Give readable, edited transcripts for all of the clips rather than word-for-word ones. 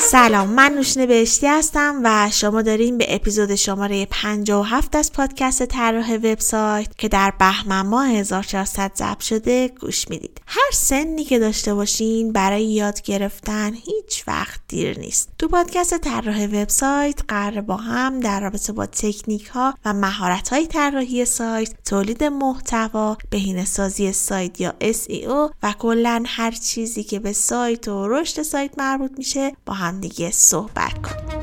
سلام، من نوشین بهشتی هستم و شما دارین به اپیزود شماره 57 از پادکست طراح وبسایت که در بهمن ماه 1400 ضبط شده گوش میدید. هر سنی که داشته باشین برای یاد گرفتن هیچ وقت دیر نیست. تو پادکست طراح وبسایت قراره با هم در رابطه با تکنیک ها و مهارت های طراحی سایت، تولید محتوا، بهینه‌سازی سایت یا SEO و کلاً هر چیزی که به سایت و رشد سایت مربوط میشه با هم دیگه صحبت کن.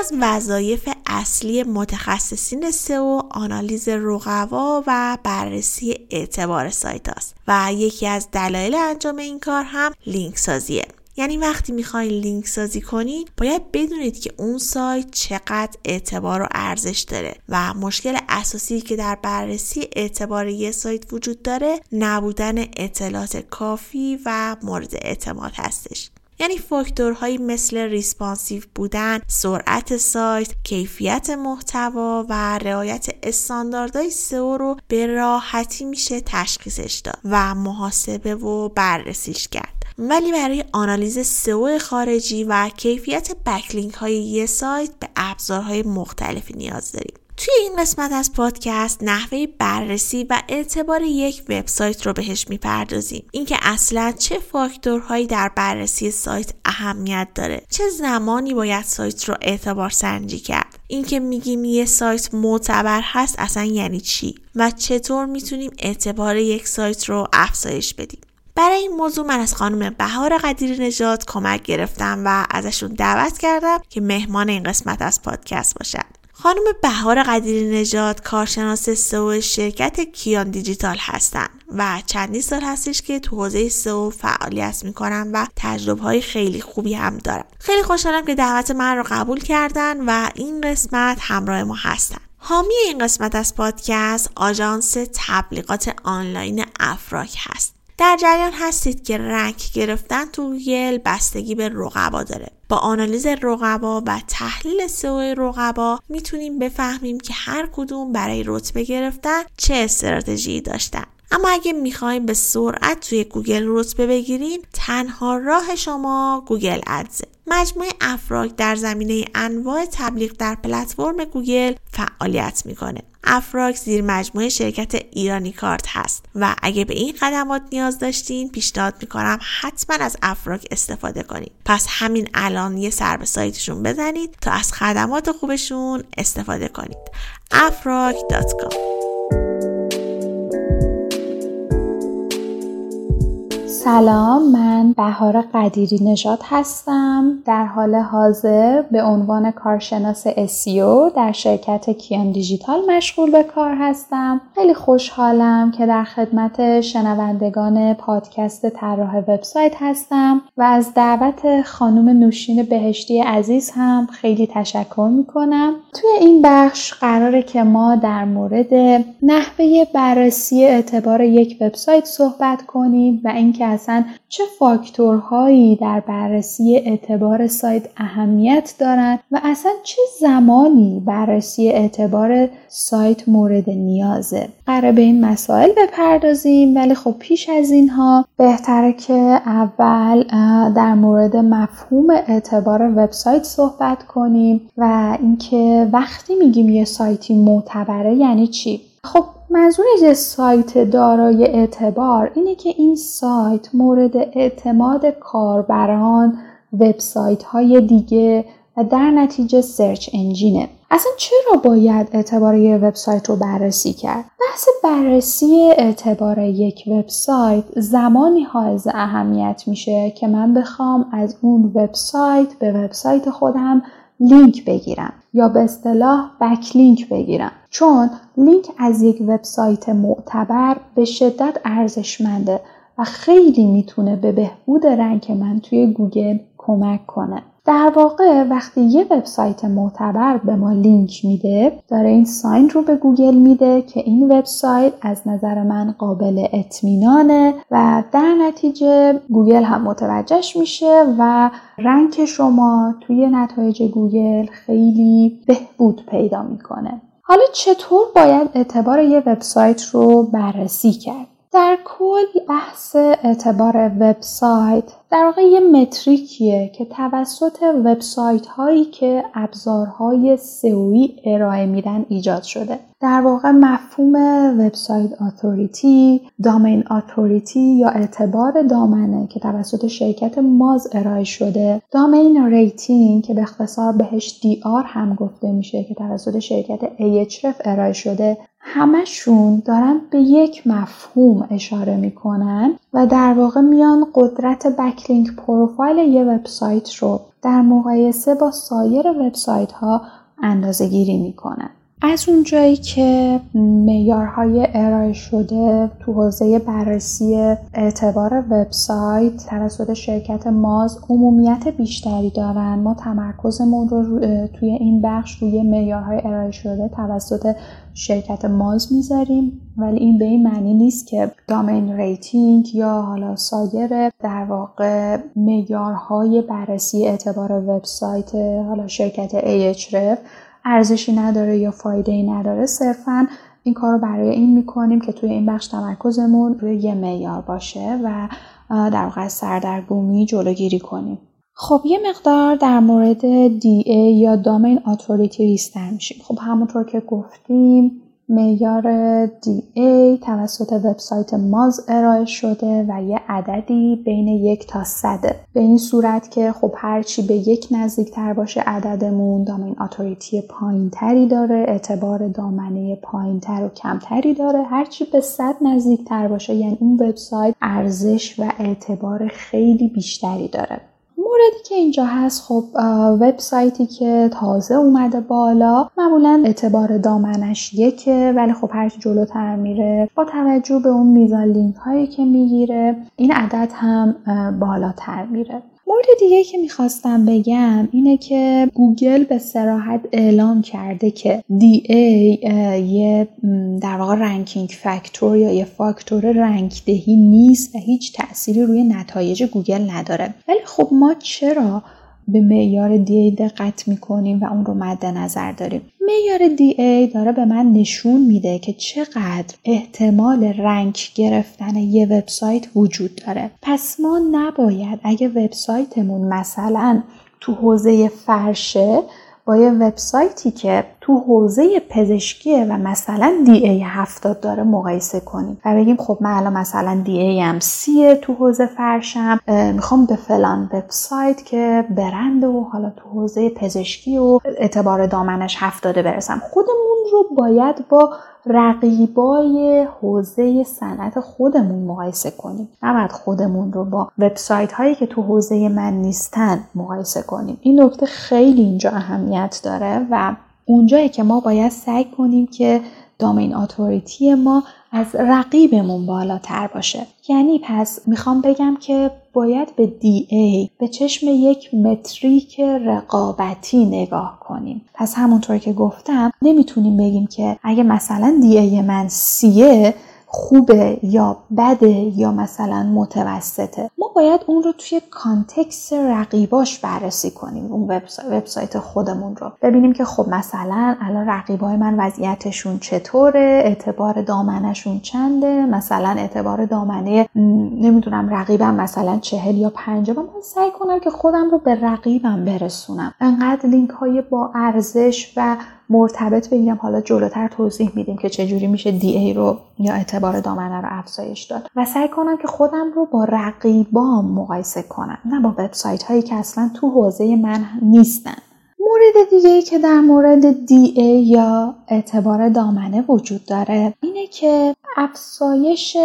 از وظایف اصلی متخصصین سئو آنالیز رقبا و بررسی اعتبار سایت است و یکی از دلایل انجام این کار هم لینک سازیه. یعنی وقتی میخواین لینک سازی کنید باید بدونید که اون سایت چقدر اعتبار و ارزش داره و مشکل اساسی که در بررسی اعتبار یه سایت وجود داره نبودن اطلاعات کافی و مورد اعتماد هستش. یعنی فاکتورهایی مثل ریسپانسیو بودن، سرعت سایت، کیفیت محتوا و رعایت استانداردهای سئو رو به راحتی میشه تشخیصش داد و محاسبه و بررسیش کرد. ولی برای آنالیز سئو خارجی و کیفیت بکلینک های یه سایت به ابزارهای مختلفی نیاز داریم. توی این قسمت از پادکست نحوه بررسی و اعتبار یک وبسایت رو بهش میپردازیم. اینکه اصلا چه فاکتورهایی در بررسی سایت اهمیت داره، چه زمانی باید سایت رو اعتبار سنجی کرد، اینکه میگیم یه سایت معتبر هست اصلا یعنی چی و چطور میتونیم اعتبار یک سایت رو افزایش بدیم. برای این موضوع من از خانم بهار قدیرینژاد کمک گرفتم و ازشون دعوت کردم که مهمان این قسمت از پادکست باشن. خانم بهار قدیرینژاد کارشناس سئو شرکت کیان دیجیتال هستن و چندین سال هستش که تو حوزه سئو فعالیت میکنن و تجربه‌های خیلی خوبی هم دارن. خیلی خوشحالم که دعوت من رو قبول کردن و این قسمت همراه ما هستن. حامی این قسمت از پادکست آژانس تبلیغات آنلاین افراک هست. در جریان هستید که رنک گرفتن تو گوگل بستگی به رقبا داره. با آنالیز رقبا و تحلیل سئو رقبا میتونیم بفهمیم که هر کدوم برای رتبه گرفتن چه استراتژی داشتن. اما اگه میخوایم به سرعت توی گوگل رتبه بگیریم تنها راه شما گوگل ادز. مجموعه افراک در زمینه انواع تبلیغ در پلتفرم گوگل فعالیت میکنه. افراک زیر مجموعه شرکت ایرانی کارت هست و اگه به این خدمات نیاز داشتین پیشنهاد میکنم حتما از افراک استفاده کنید. پس همین الان یه سر به سایتشون بزنید تا از خدمات خوبشون استفاده کنید. afrak.com. سلام، من بهار قدیرینژاد هستم. در حال حاضر به عنوان کارشناس SEO در شرکت کیان دیجیتال مشغول به کار هستم. خیلی خوشحالم که در خدمت شنوندگان پادکست طراح وبسایت هستم و از دعوت خانم نوشین بهشتی عزیز هم خیلی تشکر میکنم. توی این بخش قراره که ما در مورد نحوه بررسی اعتبار یک وبسایت صحبت کنیم و اینکه اصلا چه فاکتورهایی در بررسی اعتبار سایت اهمیت دارند و اصلا چه زمانی بررسی اعتبار سایت مورد نیازه. قراره به این مسائل بپردازیم، ولی خب پیش از اینها بهتره که اول در مورد مفهوم اعتبار وبسایت صحبت کنیم و اینکه وقتی میگیم یه سایتی معتبره یعنی چی. خب منظور از سایت دارای اعتبار اینه که این سایت مورد اعتماد کاربران، وبسایت‌های دیگه و در نتیجه سرچ انجینه. اصلا چرا باید اعتبار یه وبسایت رو بررسی کرد؟ بحث بررسی اعتبار یک وبسایت زمانی حائز اهمیت میشه که من بخوام از اون وبسایت به وبسایت خودم لینک بگیرم یا به اصطلاح بک لینک بگیرم، چون لینک از یک وبسایت معتبر به شدت ارزشمنده و خیلی میتونه به بهبود رنک من توی گوگل کمک کنه. در واقع وقتی یه وبسایت معتبر به ما لینک میده، داره این ساین رو به گوگل میده که این وبسایت از نظر من قابل اطمینانه و در نتیجه گوگل هم متوجهش میشه و رنک شما توی نتایج گوگل خیلی بهبود پیدا میکنه. حالا چطور باید اعتبار یه وبسایت رو بررسی کرد؟ در کل بحث اعتبار وبسایت در واقع یه متریکیه که توسط وبسایت هایی که ابزارهای سئویی ارائه میدن ایجاد شده. در واقع مفهوم وبسایت اتوریتی، دامین اتوریتی یا اعتبار دامنه که توسط شرکت ماز ارائه شده، دامین ریتینگ که به اختصار بهش DR هم گفته میشه که توسط شرکت Ahrefs ارائه شده، همشون دارن به یک مفهوم اشاره میکنن و در واقع میان قدرت بکلینک پروفایل یه وبسایت رو در مقایسه با سایر وبسایت ها اندازه‌گیری میکنن. از اونجایی که معیارهای ارائه شده تو حوزه بررسی اعتبار وبسایت توسط شرکت ماز عمومیت بیشتری دارن، ما تمرکزمون رو توی این بخش روی معیارهای ارائه شده توسط شرکت ماز میذاریم، ولی این به این معنی نیست که دامین ریتینگ یا حالا سایر در واقع معیارهای بررسی اعتبار وبسایت حالا شرکت Ahrefs ارزشی نداره یا فایده‌ای نداره. صرفاً این کارو برای این میکنیم که توی این بخش تمرکزمون روی یه معیار باشه و در واقع سردرگمی جلوگیری کنیم. خب یه مقدار در مورد DA یا دامین اتوریتی ریستر میشیم. خب همونطور که گفتیم معیار DA توسط وبسایت ماز ارائه شده و یه عددی بین 1 تا 100. به این صورت که خب هرچی به 1 نزدیکتر باشه عددمون، دامین اتوریتی پایینتری داره، اعتبار دامنه پایینتر و کمتری داره. هرچی به 100 نزدیکتر باشه یعنی اون وبسایت ارزش و اعتبار خیلی بیشتری داره. موردی که اینجا هست، خب وبسایتی که تازه اومده بالا معمولا اعتبار دامنش 1، ولی خب هر چی جلوتر میره با توجه به اون میزان لینک هایی که میگیره این عدد هم بالاتر میره. مورد دیگه که میخواستم بگم اینه که گوگل به صراحت اعلام کرده که DA یه در واقع رنکینگ فاکتور یا یه فاکتور رنکدهی نیست و هیچ تأثیری روی نتایج گوگل نداره. ولی خب ما چرا به معیار DA دقت میکنیم و اون رو مد نظر داریم؟ معیار DA داره به من نشون میده که چقدر احتمال رنک گرفتن یه وبسایت وجود داره. پس ما نباید اگه وبسایتمون مثلا تو حوزه فرشه با یه وبسایتی که تو حوزه پزشکیه و مثلا DA 70 داره مقایسه کنیم و بگیم خب من الان مثلا DA هم 30 تو حوزه فرشم، میخوام به فلان وبسایت که برند و حالا تو حوزه پزشکی و اعتبار دامنش 70 برسم. خودمون رو باید با رقیبای حوزه صنعت خودمون مقایسه کنیم، نباید خودمون رو با وبسایت هایی که تو حوزه من نیستن مقایسه کنیم. این نکته خیلی اینجا اهمیت داره و اونجایی که ما باید سعی کنیم که دامین اتوریتی ما از رقیبمون بالاتر باشه. یعنی پس میخوام بگم که باید به DA به چشم یک متریک رقابتی نگاه کنیم. پس همونطور که گفتم نمیتونیم بگیم که اگه مثلا DA من 30 خوبه یا بده یا مثلا متوسطه. ما باید اون رو توی کانتکست رقیباش بررسی کنیم، اون وبسایت خودمون رو ببینیم که خب مثلا الان رقیبای من وضعیتشون چطوره، اعتبار دامنشون چنده، مثلا اعتبار دامنه نمیدونم رقیبم مثلا 40 یا 50. من سعی کنم که خودم رو به رقیبم برسونم، انقدر لینک های با ارزش و مرتبط بگیرم. حالا جلوتر توضیح میدیم که چجوری میشه DA رو یا اعتبار دامنه رو افزایش داد و سعی کنم که خودم رو با رقیبام مقایسه کنم، نه با وبسایت هایی که اصلا تو حوزه من نیستن. مورد دیگه‌ای که در مورد DA یا اعتبار دامنه وجود داره اینه که افزایش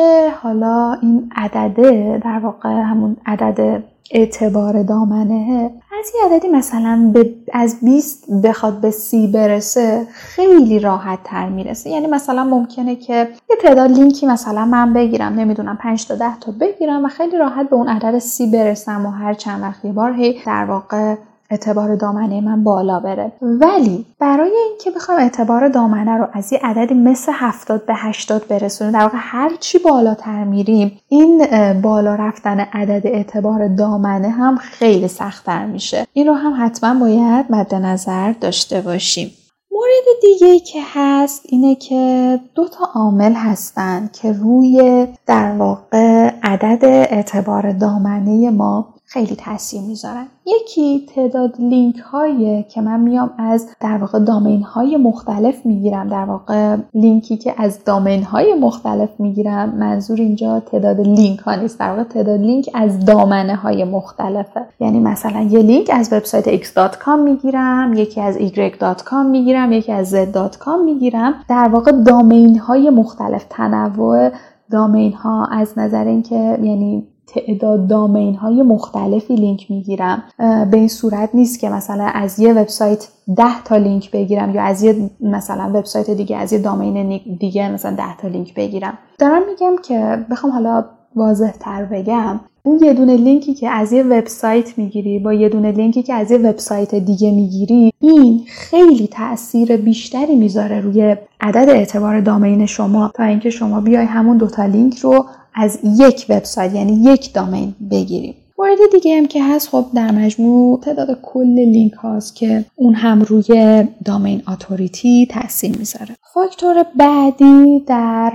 حالا این عدده، در واقع همون عدد اعتبار دامنه، از یه عددی مثلا از 20 بخواد به 30 برسه خیلی راحت تر میرسه. یعنی مثلا ممکنه که یه تعداد لینکی مثلا من بگیرم، نمیدونم 5 تا 10 تا بگیرم و خیلی راحت به اون عدد 30 برسم و هر چند وقت یه بار هی در واقع اعتبار دامنه من بالا بره. ولی برای اینکه بخوام اعتبار دامنه رو از یه عددی مثل 70 به 80 برسونیم، در واقع هر چی بالاتر میریم این بالا رفتن عدد اعتبار دامنه هم خیلی سخت‌تر میشه. این رو هم حتما باید مد نظر داشته باشیم. مورد دیگه‌ای که هست اینه که دو تا عامل هستن که روی در واقع عدد اعتبار دامنه ما خیلی تاثیر میذارن. یکی تعداد لینک هایی که من میام از در واقع دامین های مختلف میگیرم، در واقع لینکی که از دامین های مختلف میگیرم، منظور اینجا تعداد لینک ها نیست، در واقع تعداد لینک از دامنه های مختلفه. یعنی مثلا یه لینک از وبسایت x.com میگیرم، یکی از y.com میگیرم، یکی از z.com میگیرم. در واقع دامین های مختلف، تنوع دامین ها از نظر اینکه یعنی تعداد دامین های مختلفی لینک میگیرم. به این صورت نیست که مثلا از یه وبسایت 10 تا لینک بگیرم یا از یه مثلا وبسایت دیگه از یه دامین دیگه مثلا 10 تا لینک بگیرم. دارم میگم که بخوام حالا واضح تر بگم، اون یه دونه لینکی که از یه وبسایت میگیری با یه دونه لینکی که از یه وبسایت دیگه میگیری، این خیلی تأثیر بیشتری میذاره روی عدد اعتبار دامین شما تا اینکه شما بیای همون دو تا لینک رو از یک وبسایت یعنی یک دامین بگیریم. مورد دیگه هم که هست، خب در مجموع تعداد کل لینک هاست که اون هم روی دامین اتوریتی تاثیر میذاره. فاکتور بعدی در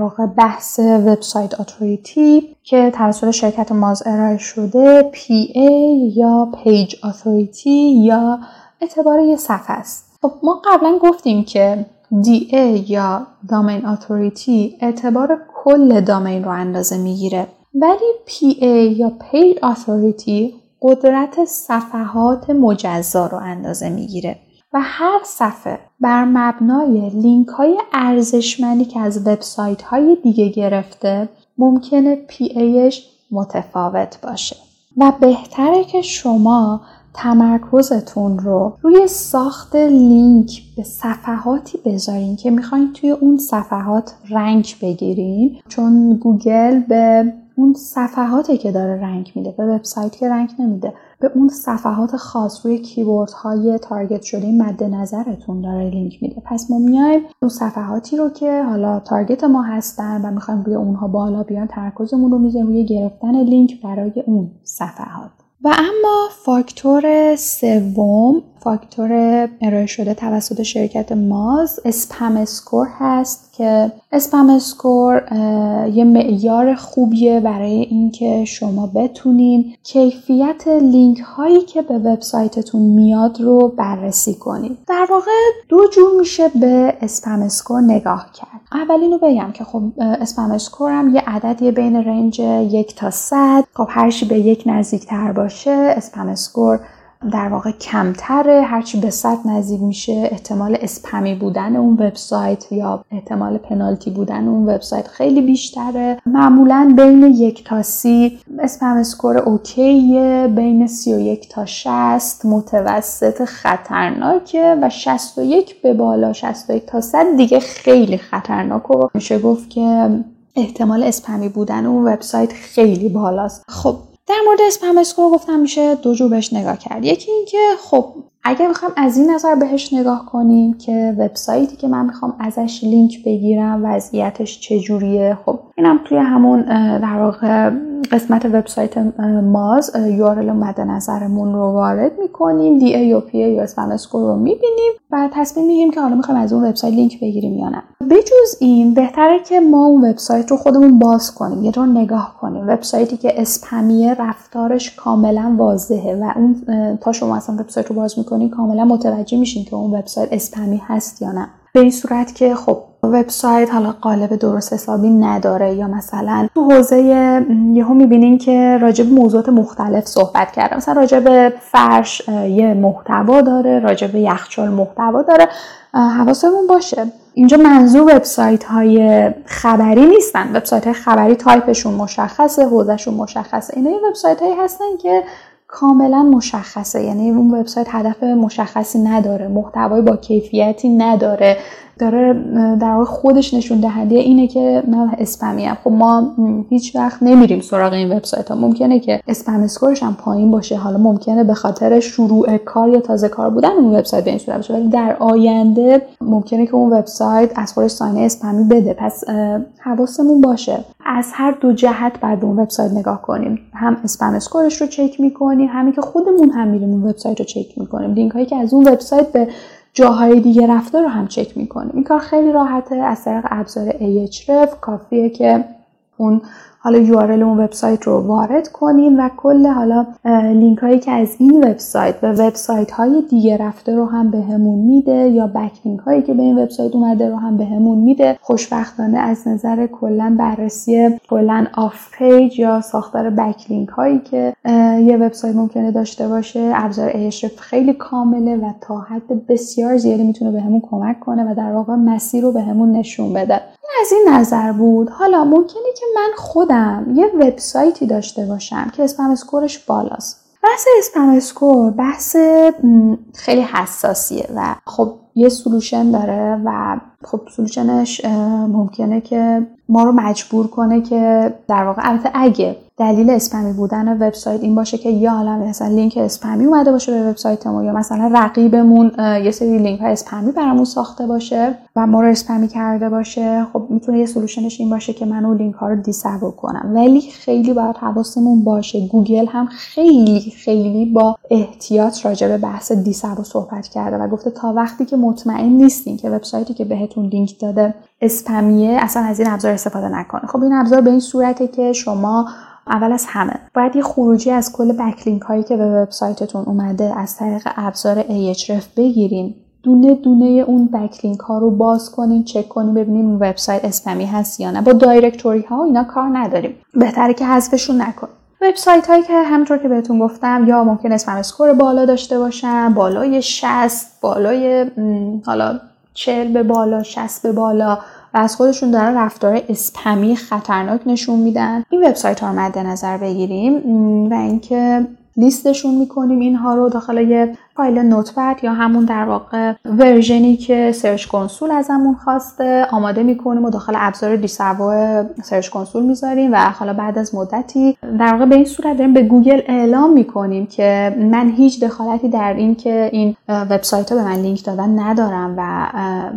واقع بحث وبسایت اتوریتی که توسط شرکت ماز ارائه شده، PA یا پیج اتوریتی یا اعتبار یه صفحه است. خب ما قبلا گفتیم که DA یا دامین اتوریتی اعتبار کل دامین رو اندازه میگیره، ولی PA یا Page Authority قدرت صفحات مجزا رو اندازه میگیره و هر صفحه بر مبنای لینک های ارزشمندی که از وبسایت های دیگه گرفته ممکنه PAش متفاوت باشه و بهتره که شما تمرکزتون رو روی ساخت لینک به صفحاتی بذارین که میخواین توی اون صفحات رنک بگیرین، چون گوگل به اون صفحاتی که داره رنک میده، به وبسایت که رنک نمیده، به اون صفحات خاص روی کیوردهای تارگت شده مد نظرتون داره لینک میده. پس ما میایم اون صفحاتی رو که حالا تارگت ما هستن و میخوایم روی اونها بالا بیان، تمرکزمون رو میذاریم روی گرفتن لینک برای اون صفحات. و اما فاکتور سوم، فاکتور ارائه شده توسط شرکت ماز، اسپم اسکور هست که اسپم اسکور یه معیار خوبیه برای اینکه شما بتونین کیفیت لینک هایی که به وبسایتتون میاد رو بررسی کنید. در واقع دو جور میشه به اسپم اسکور نگاه کرد. اولین رو بگم که خب اسپم اسکور هم یه عددیه بین رنج 1 تا 100. خب هر چی به 1 نزدیک‌تر باشه اسپم اسکور در واقع کمتره، هرچی به 100 نزدیک میشه احتمال اسپمی بودن اون وبسایت یا احتمال پنالتی بودن اون وبسایت خیلی بیشتره. معمولا بین 1 تا 30 اسپم اسکور اوکیه، بین 31 تا 60 متوسط خطرناکه و 61 به بالا، 61 تا 100 دیگه خیلی خطرناکه و میشه گفت که احتمال اسپمی بودن اون وبسایت خیلی بالاست. خب در مورد اسپم اسکور گفتم میشه دو جور بهش نگاه کرد. یکی این که خب اگر بخوام از این نظر بهش نگاه کنیم که وبسایتی که من میخوام ازش لینک بگیرم وضعیتش چجوریه، خب اینم توی همون در واقع قسمت وبسایت ماز URL مد نظرمون رو وارد میکنیم، DA یا PA یا اسپم اسکور رو میبینیم و تصمیم میگیریم که حالا میخوایم از اون وبسایت لینک بگیریم یا نه. بجز این بهتره که ما اون وبسایت رو خودمون باز کنیم، یه جور نگاه کنیم. وبسایتی که اسپمیه رفتارش کاملا واضحه و اون تا شما اصلا وبسایت رو باز میکنین کاملا متوجه میشین که اون وبسایت اسپمی هست یا نه. به این صورت که خب وبسایت حالا قالب درست حسابی نداره، یا مثلا تو حوزه یهو میبینین که راجع به موضوعات مختلف صحبت کرده، مثلا راجع به فرش یه محتوا داره، راجع به یخچال محتوا داره، حواسمون باشه. اینجا منظور وبسایت های خبری نیستن. وبسایت های خبری تایپشون مشخصه، حوزهشون مشخصه. اینا یه وبسایت هایی هستن که کاملا مشخصه، یعنی اون وبسایت هدف مشخصی نداره، محتوای با کیفیتی نداره، داره در واقع خودش نشون دهنده اینه که من اسپمیم. خب ما هیچ وقت نمیریم سراغ این وبسایت‌ها. ممکنه که اسپم اسکورش هم پایین باشه، حالا ممکنه به خاطر شروع کار یا تازه کار بودن اون وبسایت به این صورت باشه، ولی در آینده ممکنه که اون وبسایت از خودش سایه اسپمی بده. پس حواسمون باشه، از هر دو جهت باید به اون وبسایت نگاه کنیم، هم اسپم اسکورش رو چک می‌کنیم، همین که خودمون هم میریم اون وبسایت رو چک می‌کنیم، لینک‌هایی که از اون وبسایت به جاهای دیگه رفته رو هم چک میکنه. این کار خیلی راحته از طریق ابزار Ahrefs. کافیه که اون حالا URL اون وبسایت رو وارد کنیم و کل حالا لینک هایی که از این وبسایت و وبسایت های دیگه رفته رو هم بهمون میده، یا بک لینک هایی که به این وبسایت اومده رو هم بهمون میده. خوشبختانه از نظر کلا بررسی کلا آف پیج یا ساختار بک لینک هایی که یه وبسایت ممکنه داشته باشه، ابزار Ahrefs خیلی کامله و تا حد بسیار زیادی میتونه بهمون کمک کنه و در واقع مسیر رو بهمون نشون بده. از این نظر بود. حالا ممکنه که من خودم یه وبسایتی داشته باشم که اسپم اسکورش بالاست. بحث اسپم اسکور بحث خیلی حساسیه و خب یه سولوشن داره و خب سولوشنش ممکنه که ما رو مجبور کنه که در واقع البته اگه دلیل اسپمی بودن وبسایت این باشه که یا حالا مثلا لینک اسپمی اومده باشه به وبسایتمون، یا مثلا رقیبمون یه سری لینک های اسپمی برامون ساخته باشه و ما رو اسپمی کرده باشه، خب میتونه یه سولوشنش این باشه که من اون لینک ها رو دیسابل کنم. ولی خیلی باید حواسمون باشه، گوگل هم خیلی خیلی با احتیاط راجع به بحث دیسابل صحبت کرده و گفته تا وقتی که مطمئن نیستین که وبسایتی که بهتون لینک داده اسپمیه، اصلا از این ابزار استفاده نکنید. خب این ابزار به این صورته که شما اول از همه باید یه خروجی از کل بکلینک هایی که به وبسایتتون اومده از طریق ابزار Ahrefs بگیرین، دونه دونه اون بکلینک ها رو باز کنین، چک کنین، ببینین اون وبسایت اسپمی هست یا نه. با دایرکتوری ها و اینا کار نداریم، بهتره که حذفشون نکنین. وبسایت هایی که همونطور که بهتون گفتم یا ممکن اسپم اسکور بالا داشته باشن، بالای 60، بالای حالا 40 به بالا، 60 به بالا، و از خودشون دارن رفتار اسپمی خطرناک نشون میدن، این وبسایت‌ها رو مد نظر بگیریم و اینکه لیستشون میکنیم اینها رو داخل یه فایل نوتپد یا همون در واقع ورژنی که سرچ کنسول ازمون خواسته آماده میکنیم و داخل ابزار دیسابو سرچ کنسول میذاریم و حالا بعد از مدتی در واقع به این صورت داریم به گوگل اعلام میکنیم که من هیچ دخالتی در این که این وبسایت‌ها به من لینک دادن ندارم و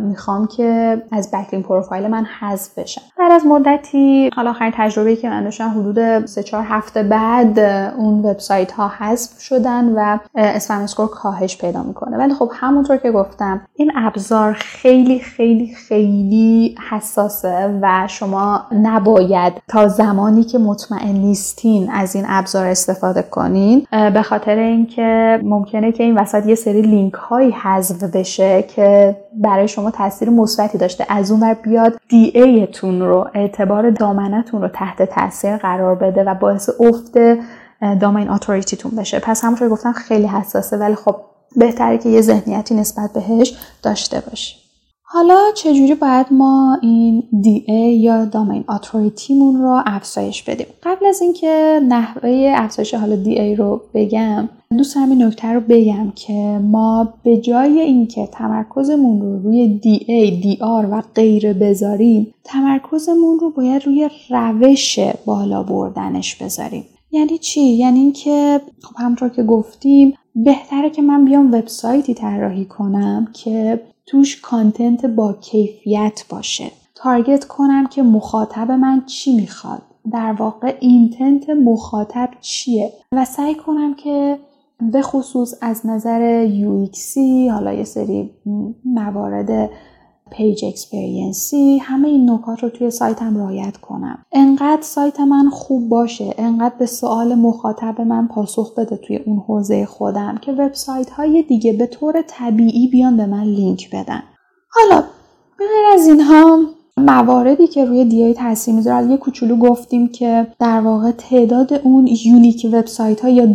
میخوام که از بکلینک پروفایل من حذف بشن. بعد از مدتی حالا آخرین تجربه‌ای که من داشتم حدود 3-4 هفته بعد اون وبسایت‌ها حذف شدن و اسپم اسکور کاهش پیدا میکنه. ولی خب همونطور که گفتم این ابزار خیلی خیلی خیلی حساسه و شما نباید تا زمانی که مطمئن نیستین از این ابزار استفاده کنین، به خاطر اینکه ممکنه که این وسط یه سری لینک هایی حذف بشه که برای شما تاثیر مثبتی داشته، از اون ور بیاد دی ای تون رو، اعتبار دامنتون رو تحت تاثیر قرار بده و باعث افت Domain Authority تون بشه. پس همونطور گفتم خیلی حساسه، ولی خب بهتره که یه ذهنیتی نسبت بهش داشته باشی. حالا چجوری باید ما این DA یا Domain Authority مون رو افزایش بدیم؟ قبل از اینکه نحوه افزایش حالا DA رو بگم، دوست دارم این نکته رو بگم که ما به جای اینکه تمرکزمون رو روی DA، DR و غیره بذاریم، تمرکزمون رو باید روی روش بالا بردنش بذاریم. یعنی چی؟ یعنی اینکه خب همونطور که گفتیم بهتره که من بیام وبسایتی طراحی کنم که توش کانتنت با کیفیت باشه، تارگت کنم که مخاطب من چی میخواد، در واقع اینتنت مخاطب چیه، و سعی کنم که به خصوص از نظر UX، حالا یه سری موارد پیج اکسپریانسی، همه این نکات رو توی سایتم رعایت کنم. انقدر سایت من خوب باشه، انقدر به سوال مخاطب من پاسخ بده توی اون حوزه خودم که وبسایت‌های دیگه به طور طبیعی بیان به من لینک بدن. حالا غیر از اینها مواردی که روی دی‌ای تاثیر میذاره، یه کوچولو گفتیم که در واقع تعداد اون یونیک وبسایت ها یا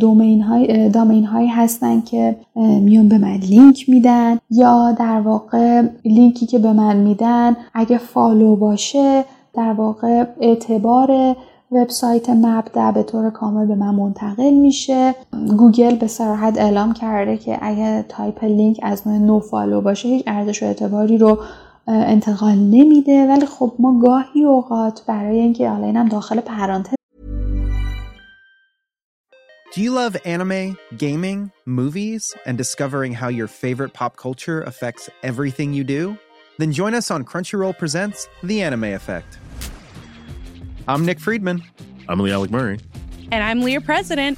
دامین هایی هستن که میون به من لینک میدن، یا در واقع لینکی که به من میدن اگه فالو باشه در واقع اعتبار وبسایت مبدأ به طور کامل به من منتقل میشه. گوگل به صراحت اعلام کرده که اگه تایپ لینک از نوع نو فالو باشه هیچ ارزش و اعتباری رو انتقال نمیده، ولی خب ما گاهی اوقات برای اینکه حالا اینم داخل پرانتز. Do you love anime, gaming, movies and discovering how your favorite pop culture affects everything you do? Then join us on Crunchyroll presents The Anime Effect. I'm Nick Friedman. I'm Lia Alec Murray. And I'm Leah President.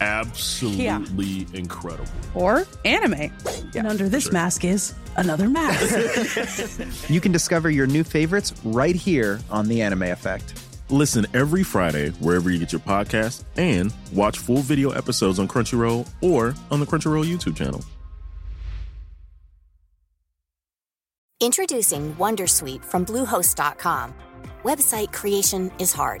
absolutely incredible. Or anime. Yeah, and under this mask is another mask. You can discover your new favorites right here on The Anime Effect. Listen every Friday wherever you get your podcasts and watch full video episodes on Crunchyroll or on the Crunchyroll YouTube channel. Introducing WonderSuite from Bluehost.com. Website creation is hard.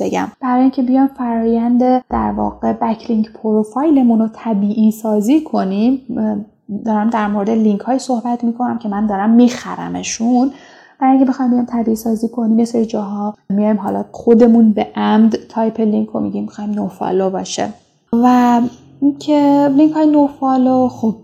بگم برای اینکه بیام فرایند در واقع بکلینک پروفایلمون رو طبیعی سازی کنیم، دارم در مورد لینک های صحبت میکنم که من دارم میخرمشون. برای اینکه بخوایم بیام طبیعی سازی کنیم یه سری جاها میایم حالا خودمون به عمد تایپ لینک رو میگیم میخوایم نو فالو باشه، و اینکه لینک های نو فالو خب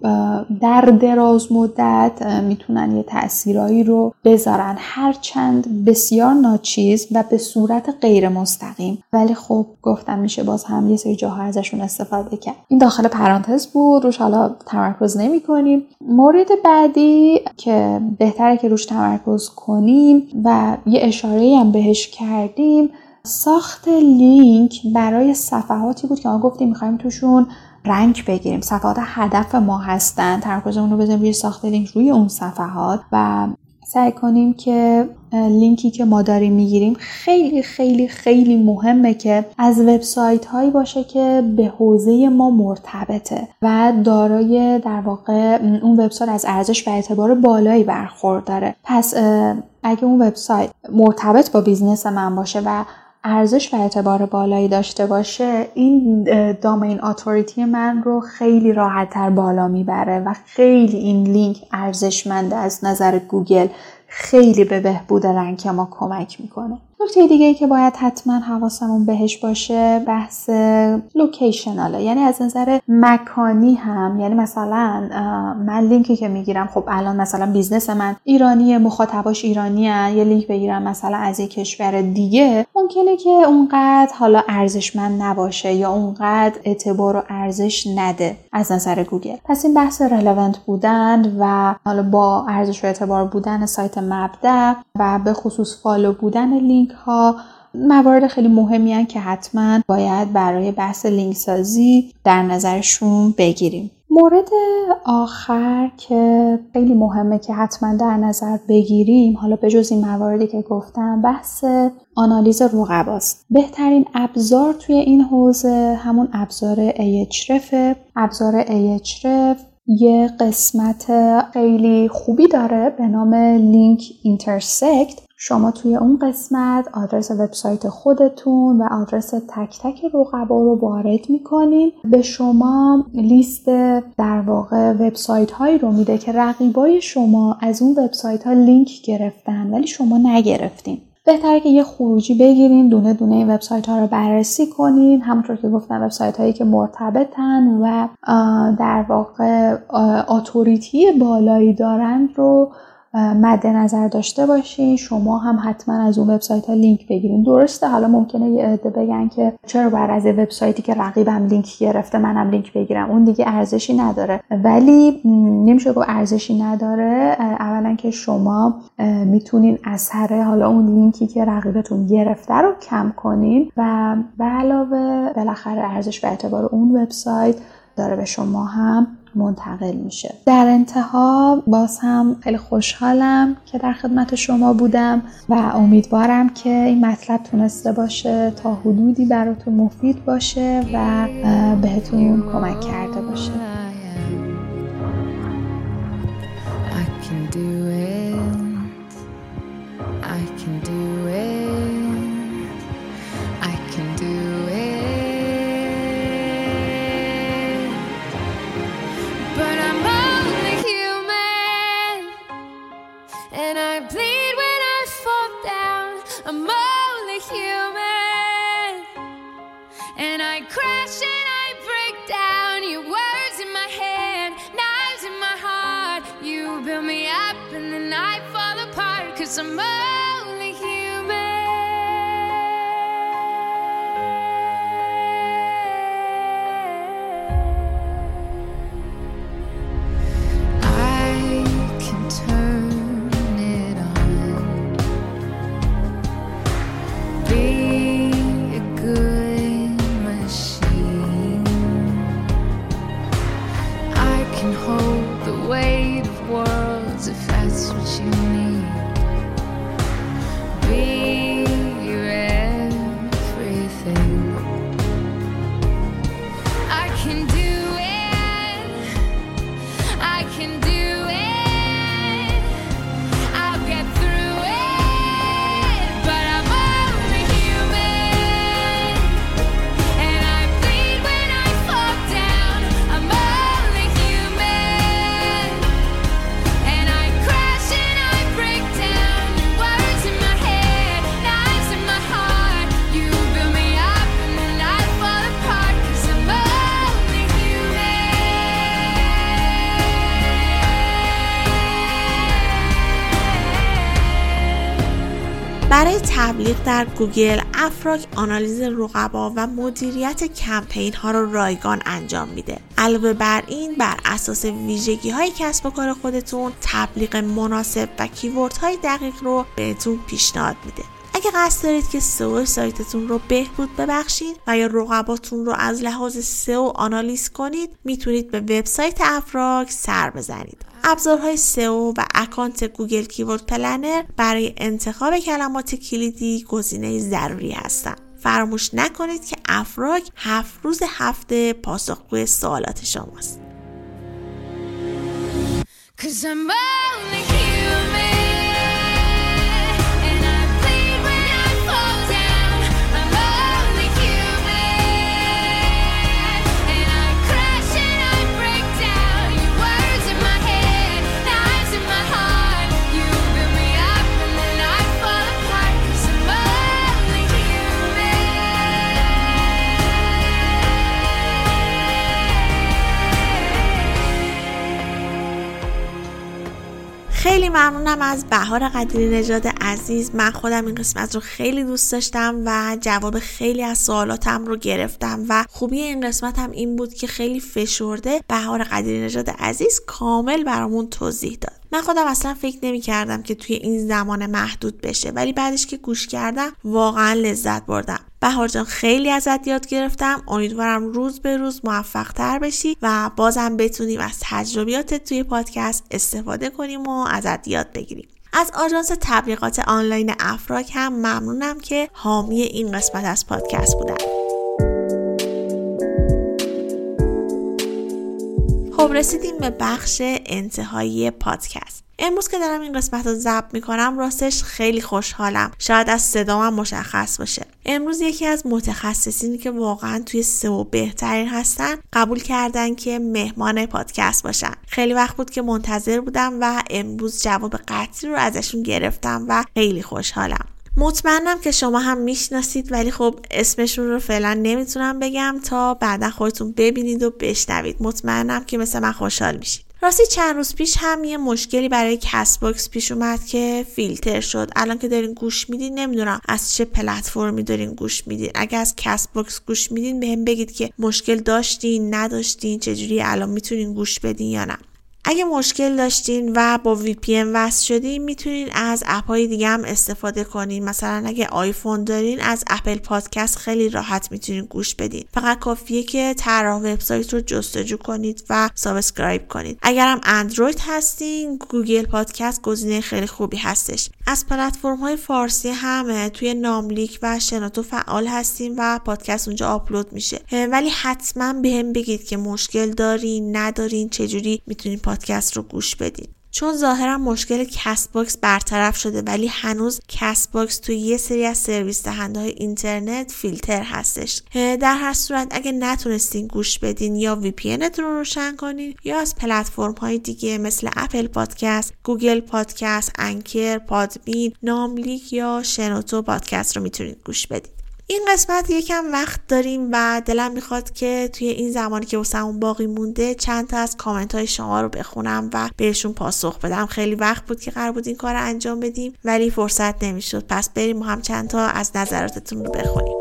در دراز مدت میتونن یه تأثیرایی رو بذارن، هرچند بسیار ناچیز و به صورت غیر مستقیم، ولی خب گفتم میشه باز هم یه سری جاها ازشون استفاده کرد. این داخل پرانتز بود، روش حالا تمرکز نمی کنیم. مورد بعدی که بهتره که روش تمرکز کنیم و یه اشاره‌ای هم بهش کردیم، ساخت لینک برای صفحاتی بود که ما گفتیم میخوایم توشون رنک بگیریم، صفحات هدف ما هستن، تمرکزمون رو بذاریم روی ساخت لینک روی اون صفحات و سعی کنیم که لینکی که ما داریم میگیریم خیلی خیلی خیلی مهمه که از وبسایت هایی باشه که به حوزه ما مرتبطه و دارای در واقع اون وبسایت از ارزش و اعتبار بالایی برخورداره. پس اگه اون وبسایت مرتبط با بیزنس من باشه و ارزش و اعتبار بالایی داشته باشه، این دامین اتوریتی من رو خیلی راحت‌تر بالا میبره و خیلی این لینک ارزشمند از نظر گوگل، خیلی به بهبود رنک ما کمک میکنه. نکته دیگه ای که باید حتما حواسمون بهش باشه بحث لوکیشناله، یعنی از نظر مکانی هم، یعنی مثلا من لینکی که میگیرم خب الان مثلا بیزنس من ایرانیه، مخاطباش ایرانیه، یه لینک بگیرم مثلا از یک کشور دیگه ممکنه که اونقدر حالا ارزشمند نباشه یا اونقدر اعتبار و ارزش نده از نظر گوگل. پس این بحث رلوانت بودن و حالا با ارزش و اعتبار بودن سایت مبدأ و به خصوص فالو بودن لینک ها موارد خیلی مهمی هستند که حتما باید برای بحث لینک سازی در نظرشون بگیریم. مورد آخر که خیلی مهمه که حتما در نظر بگیریم، حالا به جز این مواردی که گفتم، بحث آنالیز رقباست. بهترین ابزار توی این حوزه همون ابزار Ahrefs. ابزار Ahrefs یه قسمت خیلی خوبی داره به نام لینک اینترسکت. شما توی اون قسمت آدرس وبسایت خودتون و آدرس تک تک رقبا رو وارد می‌کنین، به شما لیست در واقع وبسایت هایی رو میده که رقیبای شما از اون وبسایت ها لینک گرفتن ولی شما نگرفتین. بهتره که یه خروجی بگیرین، دونه دونه این وبسایت ها رو بررسی کنین. همونطور که گفتم وبسایت هایی که مرتبطن و در واقع اتوریتی بالایی دارن رو مد نظر داشته باشین. شما هم حتما از اون وبسایت ها لینک بگیرین. درسته حالا ممکنه یه عده بگن که چرا باید از وبسایتی که رقیبم لینک گرفته منم لینک بگیرم، اون دیگه ارزشی نداره. ولی نمیشه گفت ارزشی نداره. اولا که شما میتونین اثر حالا اون لینکی که رقیبتون گرفته رو کم کنین و به علاوه بالاخره ارزش به اعتبار اون وبسایت داره به شما هم منتقل میشه. در انتها باز هم خیلی خوشحالم که در خدمت شما بودم و امیدوارم که این مطلب تونسته باشه تا حدودی براتون مفید باشه و بهتون کمک کرده باشه. I'm only human. I can turn it on. Be a good machine. I can hold the weight of worlds if that's what you need. برای تبلیغ در گوگل، افراک آنالیز رقبا و مدیریت کمپین ها را رایگان انجام میده. علاوه بر این، بر اساس ویژگی های کسب و کار خودتون، تبلیغ مناسب و کیورد های دقیق رو بهتون پیشنهاد میده. اگه قصد دارید که سئو سایتتون رو بهبود ببخشید و یا رقباتون رو از لحاظ سئو آنالیز کنید، میتونید به وبسایت افراک سر بزنید. ابزارهای سئو و اکانت گوگل کیورد پلنر برای انتخاب کلمات کلیدی گزینه ضروری هستند. فراموش نکنید که افراک 7 روز هفته پاسخگوی سوالات شماست. خیلی ممنونم از بهار قدیرینژاد عزیز. من خودم این قسمت رو خیلی دوست داشتم و جواب خیلی از سوالاتم رو گرفتم و خوبی این قسمت هم این بود که خیلی فشرده بهار قدیرینژاد عزیز کامل برامون توضیح داد. من خودم اصلا فکر نمی کردم که توی این زمان محدود بشه، ولی بعدش که گوش کردم واقعا لذت بردم. بهار جان خیلی ازت یاد گرفتم. امیدوارم روز به روز موفق تر بشی و بازم بتونیم از تجربیاتت توی پادکست استفاده کنیم و ازت یاد بگیریم. از آژانس تبلیغات آنلاین افراک هم ممنونم که حامی این قسمت از پادکست بودن. خب رسیدیم به بخش انتهایی پادکست. امروز که دارم این قسمت رو ضبط میکنم راستش خیلی خوشحالم. شاید از صدامم مشخص باشه. امروز یکی از متخصصینی که واقعا توی سئو بهترین هستن قبول کردن که مهمان پادکست باشن. خیلی وقت بود که منتظر بودم و امروز جواب قطعی رو ازشون گرفتم و خیلی خوشحالم. مطمئنم که شما هم میشناسید، ولی خب اسمشون رو فعلا نمیتونم بگم تا بعدا خودتون ببینید و بشنوید. مطمئنم که مثل من خوشحال میشید. راستی چند روز پیش هم یه مشکلی برای کست باکس پیش اومد که فیلتر شد. الان که دارین گوش میدین، نمیدونم از چه پلتفرمی دارین گوش میدین. اگه از کست باکس گوش میدین بهم بگید که مشکل داشتین، نداشتین، چجوری الان میتونین گوش بدین یا نه. اگه مشکل داشتین و با VPN وصل شدین، میتونین از اپ‌های دیگه هم استفاده کنین. مثلا اگه آیفون دارین، از اپل پادکست خیلی راحت میتونین گوش بدین. فقط کافیه که طرح وبسایت رو جستجو کنید و سابسکرایب کنید. اگرم اندروید هستین، گوگل پادکست گزینه خیلی خوبی هستش. از پلتفرم‌های فارسی هم توی ناملیک و شنوتو فعال هستیم و پادکست اونجا آپلود میشه. ولی حتما بهم بگید که مشکل دارین، ندارین، چجوری میتونین پادکست رو گوش بدین. چون ظاهرا مشکل کست باکس برطرف شده، ولی هنوز کست باکس توی یه سری از سرویس دهنده‌های اینترنت فیلتر هستش. در هر صورت اگه نتونستین گوش بدین، یا وی پی انتون رو روشن کنین، یا از پلتفرم‌های دیگه مثل اپل پادکست، گوگل پادکست، انکر، پادبین، ناملیک یا شنوتو پادکست رو میتونید گوش بدین. این قسمت یکم وقت داریم و دلم میخواد که توی این زمانی که واسمون باقی مونده چند تا از کامنت های شما رو بخونم و بهشون پاسخ بدم. خیلی وقت بود که قرار بود این کار رو انجام بدیم ولی فرصت نمیشد. پس بریم هم چند تا از نظراتتون رو بخونیم.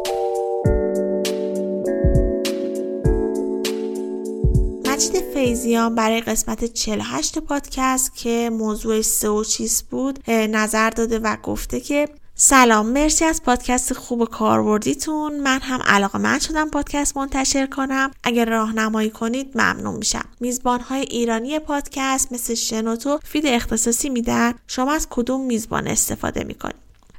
فیزیان برای قسمت 48 پادکست که موضوع سئو چیز بود نظر داده و گفته که سلام، مرسی از پادکست خوب و کاربردیتون. من هم علاقه‌مند شدم پادکست منتشر کنم. اگر راهنمایی کنید ممنون میشم. میزبان‌های ایرانی پادکست مثل شنوتو فید اختصاصی میدن. شما از کدوم میزبان استفاده میکنید؟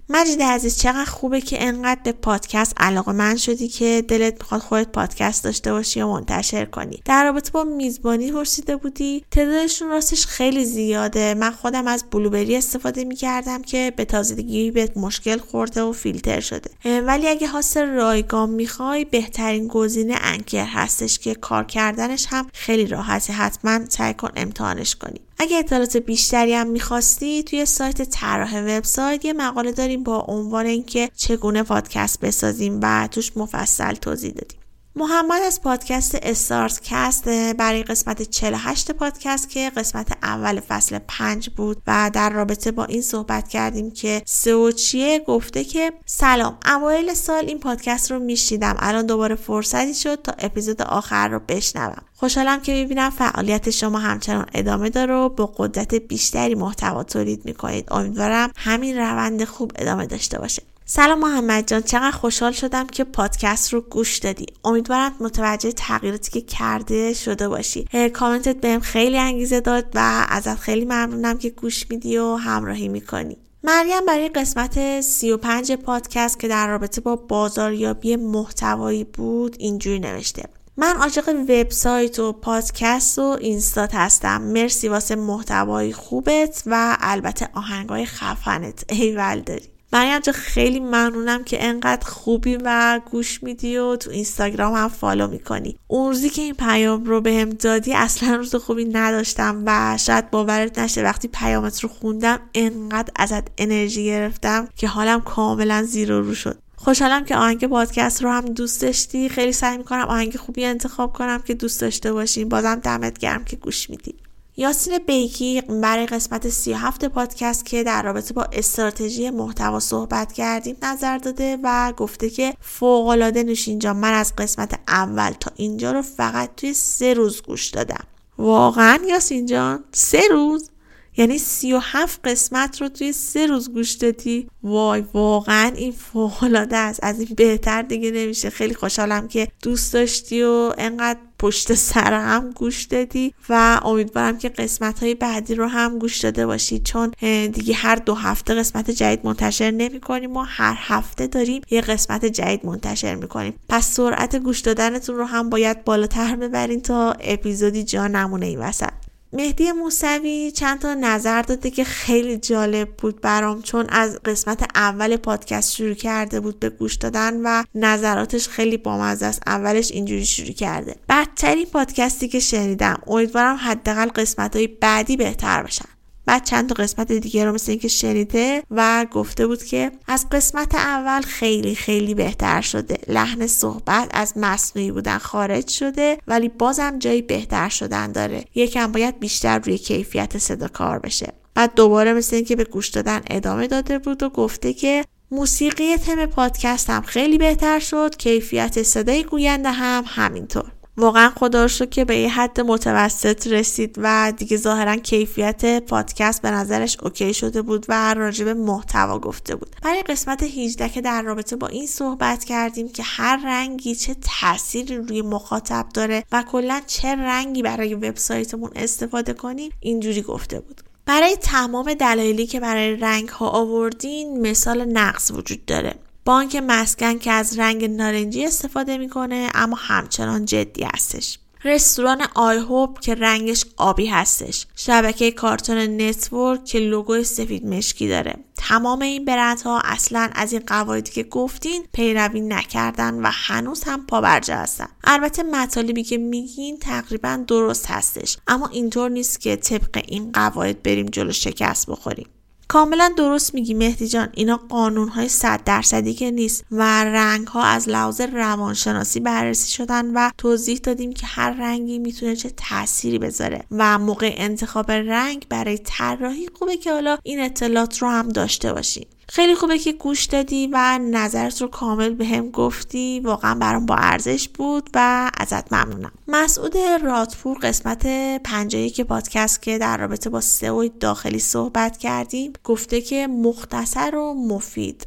مجید عزیز، چقدر خوبه که انقدر به پادکست علاقه‌مند شدی که دلت میخواد خودت پادکست داشته باشی و منتشر کنی. در رابطه با میزبانی پرسیده بودی، تعدادشون راستش خیلی زیاده. من خودم از بلوبری استفاده میکردم که به تازگی به مشکل خورده و فیلتر شده. ولی اگه هاست رایگان میخوای، بهترین گزینه انکر هستش که کار کردنش هم خیلی راحته. حتما سعی کن امتحانش کنی. اگه اطلاعات بیشتری هم می‌خواستی، توی سایت طراح وبسایت یه مقاله داریم با عنوان اینکه چگونه پادکست بسازیم و توش مفصل توضیح دادیم. محمد از پادکست استارت کست برای قسمت 48 پادکست که قسمت اول فصل 5 بود و در رابطه با این صحبت کردیم که سئو چیه، گفته که سلام، اوایل سال این پادکست رو میشیدم، الان دوباره فرصتی شد تا اپیزود آخر رو بشنوم. خوشحالم که میبینم فعالیت شما همچنان ادامه داره و با قدرت بیشتری محتوا تولید میکنید. امیدوارم همین روند خوب ادامه داشته باشه. سلام محمد جان، چقدر خوشحال شدم که پادکست رو گوش دادی. امیدوارم متوجه تغییراتی که کرده شده باشی. کامنتت بهم خیلی انگیزه داد و ازت خیلی ممنونم که گوش میدی و همراهی میکنی. مریم برای قسمت 35 پادکست که در رابطه با بازاریابی محتوایی بود اینجوری نوشته: من عاشق وبسایت و پادکست و اینستات هستم. مرسی واسه محتوای خوبت و البته آهنگای خفنت. ایول داری. مریم جا، خیلی ممنونم که انقدر خوبی و گوش میدی و تو اینستاگرام هم فالو میکنی. اون روزی که این پیام رو بهم دادی اصلا روز خوبی نداشتم و شاید باورت نشه وقتی پیامت رو خوندم انقدر ازت انرژی گرفتم که حالم کاملا زیر و رو شد. خوشحالم که آهنگ پادکست رو هم دوست داشتی. خیلی سعی میکنم آهنگ خوبی انتخاب کنم که دوست داشته باشین. بازم دمت گرم که گوش میدی. یاسین بیگی برای قسمت 37 پادکست که در رابطه با استراتژی محتوا صحبت کردیم نظر داده و گفته که فوق‌العاده نوشین جان، من از قسمت اول تا اینجا رو فقط توی 3 روز گوش دادم. واقعا یاسین جان 3 روز؟ یعنی 37 قسمت رو توی 3 روز گوش دادی؟ وای، واقعا این فوق‌العاده است. از این بهتر دیگه نمیشه. خیلی خوشحالم که دوست داشتی و انقدر پشت سر هم گوش دادی و امیدوارم که قسمت‌های بعدی رو هم گوش داده باشی، چون دیگه هر 2 هفته قسمت جدید منتشر نمی‌کنیم و هر هفته داریم یه قسمت جدید منتشر می‌کنیم. پس سرعت گوش دادنتون رو هم باید بالاتر ببرین تا اپیزودی جا نمونه این وسط. مهدی موسوی چند تا نظر داده که خیلی جالب بود برام، چون از قسمت اول پادکست شروع کرده بود به گوش دادن و نظراتش خیلی بامزه است. اولش اینجوری شروع کرده: بدترین پادکستی که شنیدم، امیدوارم حداقل قسمت‌های بعدی بهتر بشن. بعد چند تا قسمت دیگه رو مثل اینکه شنیده و گفته بود که از قسمت اول خیلی خیلی بهتر شده، لحن صحبت از مصنوعی بودن خارج شده، ولی بازم جایی بهتر شدن داره، یکم باید بیشتر روی کیفیت صدا کار بشه. بعد دوباره مثل اینکه به گوش دادن ادامه داده بود و گفته که موسیقی تم پادکست هم خیلی بهتر شد، کیفیت صدای گوینده هم همینطور. واقعا خدا رو شکر که به یه حد متوسط رسید و دیگه ظاهرا کیفیت پادکست به نظرش اوکی شده بود و راجع به محتوا گفته بود. برای قسمت 18 که در رابطه با این صحبت کردیم که هر رنگی چه تأثیری روی مخاطب داره و کلا چه رنگی برای وبسایتمون استفاده کنیم، اینجوری گفته بود. برای تمام دلایلی که برای رنگ ها آوردین مثال نقص وجود داره. بانک مسکن که از رنگ نارنجی استفاده میکنه اما همچنان جدی هستش. رستوران آی هوب که رنگش آبی هستش. شبکه کارتون نتورک که لوگوی سفید مشکی داره. تمام این برندها اصلا از این قواعدی که گفتین پیروی نکردن و هنوز هم پابرجا هستن. البته مطالبی که میگین تقریبا درست هستش، اما اینطور نیست که طبق این قواعد بریم جلو شکست بخوریم. کاملا درست میگی مهدی جان، اینا قانونهای 100% که نیست و رنگها از لحاظ روانشناسی بررسی شدن و توضیح دادیم که هر رنگی میتونه چه تأثیری بذاره و موقع انتخاب رنگ برای طراحی خوبه که حالا این اطلاعات رو هم داشته باشی. خیلی خوبه که گوش دادی و نظرت رو کامل بهم گفتی، واقعا برام با ارزش بود و ازت ممنونم. مسعود رادپور قسمت 51 پادکست که در رابطه با سئو داخلی صحبت کردیم گفته که مختصر و مفید.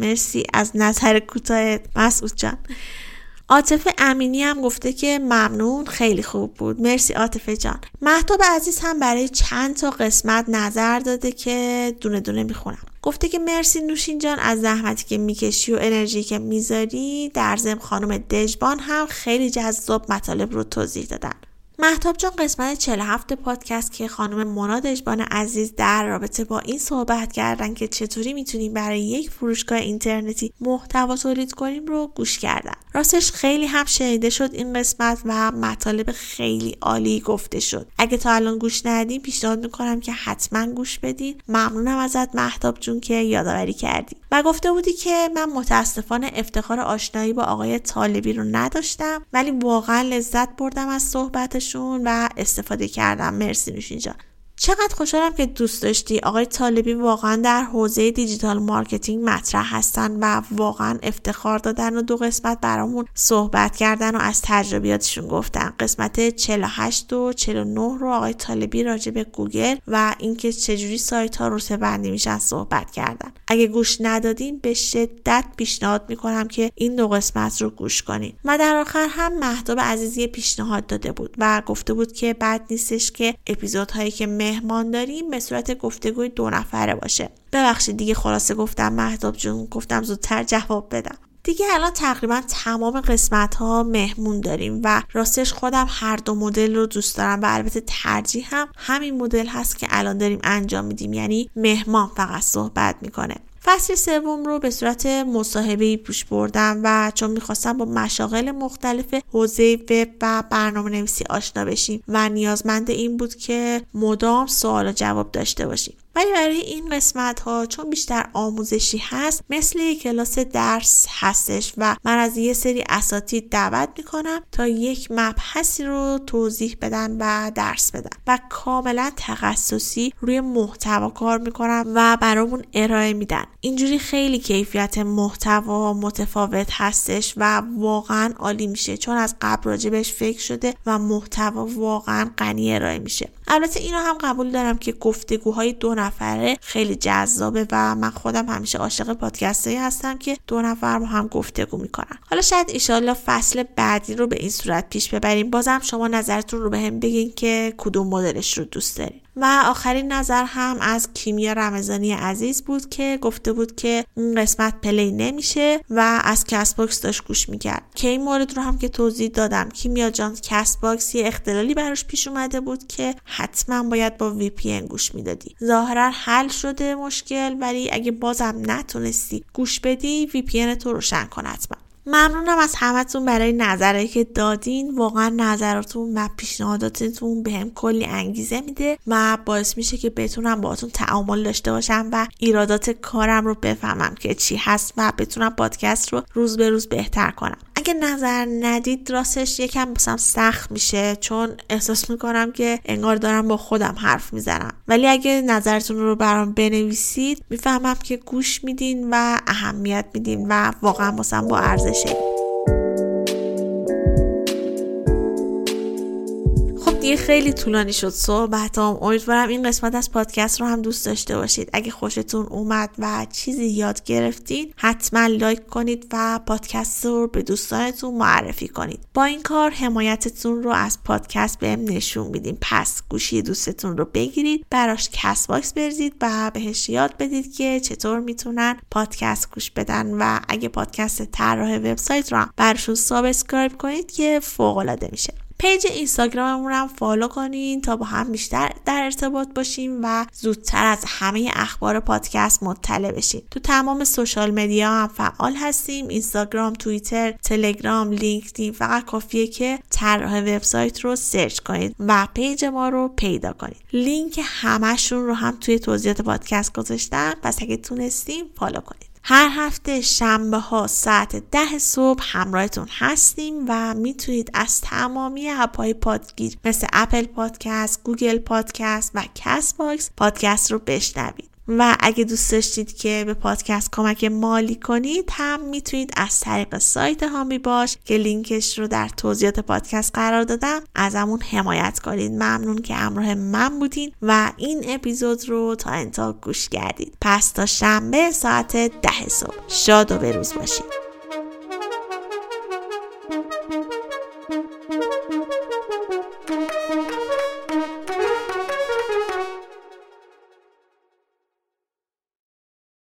مرسی از نظر کوتاهت مسعود جان. عاطفه امینی هم گفته که ممنون، خیلی خوب بود. مرسی عاطفه جان. مهتاب عزیز هم برای چند تا قسمت نظر داده که دونه دونه میخونم. گفته که مرسی نوشین جان از زحمتی که میکشی و انرژی که میذاری. در ضمن خانم دژبان هم خیلی جذاب مطالب رو توضیح دادن. مهتاب جان قسمت 47 پادکست که خانم مونا دژبان عزیز در رابطه با این صحبت کردن که چطوری میتونیم برای یک فروشگاه اینترنتی محتوا تولید کنیم رو گوش کردن. راستش خیلی هم شنیده شد این قسمت و مطالب خیلی عالی گفته شد. اگه تا الان گوش ندادین پیشنهاد میکنم که حتما گوش بدین. ممنونم ازت مهتاب جون که یادآوری کردی. و گفته بودی که من متاسفانه افتخار آشنایی با آقای طالبی رو نداشتم ولی واقعا لذت بردم از صحبت و استفاده کردم. مرسی نوشین جان. چقدر خوشحالم که دوست داشتی. آقای طالبی واقعا در حوزه دیجیتال مارکتینگ مطرح هستن و واقعا افتخار دادن و دو قسمت برامون صحبت کردن و از تجربیاتشون گفتن. قسمت 48 و 49 رو آقای طالبی راجع به گوگل و اینکه چجوری سایت ها رتبه بندی میشن صحبت کردن. اگه گوش ندادین به شدت پیشنهاد میکنم که این دو قسمت رو گوش کنین. و در آخر هم مهتاب عزیزی پیشنهاد داده بود و گفته بود که بد نیستش که اپیزودهایی که مهمان داریم به صورت گفتگوی 2 نفره باشه. ببخشید دیگه خلاصه گفتم مهتاب جون، گفتم زودتر جواب بدم. دیگه الان تقریبا تمام قسمت ها مهمون داریم و راستش خودم هر دو مدل رو دوست دارم و البته ترجیح هم همین مدل هست که الان داریم انجام میدیم، یعنی مهمان فقط صحبت میکنه. فصل 3 رو به صورت مصاحبه‌ای پیش بردم و چون میخواستم با مشاغل مختلف حوزه وب و برنامه‌نویسی آشنا بشیم و نیازمند این بود که مدام سوال و جواب داشته باشیم. ولی برای این قسمت ها چون بیشتر آموزشی هست مثل یک کلاس درس هستش و من از یه سری اساتید دعوت میکنم تا یک مبحثی رو توضیح بدن و درس بدن و کاملا تخصصی روی محتوا کار میکنم و برامون ارائه میدن. اینجوری خیلی کیفیت محتوا متفاوت هستش و واقعا عالی میشه چون از قبل راجبش فکر شده و محتوا واقعا غنی ارائه میشه. البته اینو هم قبول دارم که گفتگوهای 2 نفره خیلی جذابه و من خودم همیشه عاشق پادکستایی هستم که 2 نفر با هم گفتگو میکنن. حالا شاید انشالله فصل بعدی رو به این صورت پیش ببریم. بازم شما نظرتون رو به هم بگین که کدوم مدلش رو دوست دارین. و آخرین نظر هم از کیمیا رمضانی عزیز بود که گفته بود که این قسمت پلی نمیشه و از کست‌باکس داشت گوش میکرد که این مورد رو هم که توضیح دادم. کیمیا جان کست‌باکس یه اختلالی براش پیش اومده بود که حتما باید با VPN گوش میدادی. ظاهرا حل شده مشکل، ولی اگه بازم نتونستی گوش بدی VPN تو روشن کن حتما. ممنونم از همتون برای نظرهایی که دادین. واقعا نظراتون و پیشنهاداتتون بهم کلی انگیزه میده و باعث میشه که بتونم باهاتون تعامل داشته باشم و ایرادات کارم رو بفهمم که چی هست و بتونم پادکست رو روز به روز بهتر کنم. اگه نظر ندید راستش یکم بسم سخت میشه، چون احساس میکنم که انگار دارم با خودم حرف میزنم، ولی اگه نظرتون رو برام بنویسید میفهمم که گوش میدین و اهمیت میدین و واقعا بسم با ارزشه. یه خیلی طولانی شد صحبتام. امیدوارم این قسمت از پادکست رو هم دوست داشته باشید. اگه خوشتون اومد و چیزی یاد گرفتید حتما لایک کنید و پادکست رو به دوستانتون معرفی کنید. با این کار حمایتتون رو از پادکست بهم نشون میدین. پس گوشی دوستتون رو بگیرید، براش کست باکس بریزید و بهش یاد بدید که چطور میتونن پادکست گوش بدن و اگه پادکست طراح وبسایت رو هم براشون سابسکرایب کنید که فوق العاده میشه. پیج اینستاگراممون هم فالو کنین تا با هم بیشتر در ارتباط باشیم و زودتر از همه اخبار پادکست مطلع بشین. تو تمام سوشال مدیا هم فعال هستیم، اینستاگرام، توییتر، تلگرام، لینکدین. فقط کافیه که طرح وبسایت رو سرچ کنید و پیج ما رو پیدا کنید. لینک همشون رو هم توی توضیحات پادکست گذاشتم، پس اگه تونستیم فالو کنید. هر هفته شنبه ها ساعت 10 صبح همراهتون هستیم و میتونید از تمامی اپ‌های پادگیر مثل اپل پادکست، گوگل پادکست و کست باکس پادکست رو بشنوید. و اگه دوست داشتید که به پادکست کمک مالی کنید هم میتونید از طریق سایت هامی باش که لینکش رو در توضیحات پادکست قرار دادم ازمون حمایت کنید. ممنون که همراه من بودین و این اپیزود رو تا انتها گوش کردید. پس تا شنبه ساعت 10 صبح شاد و بروز باشید.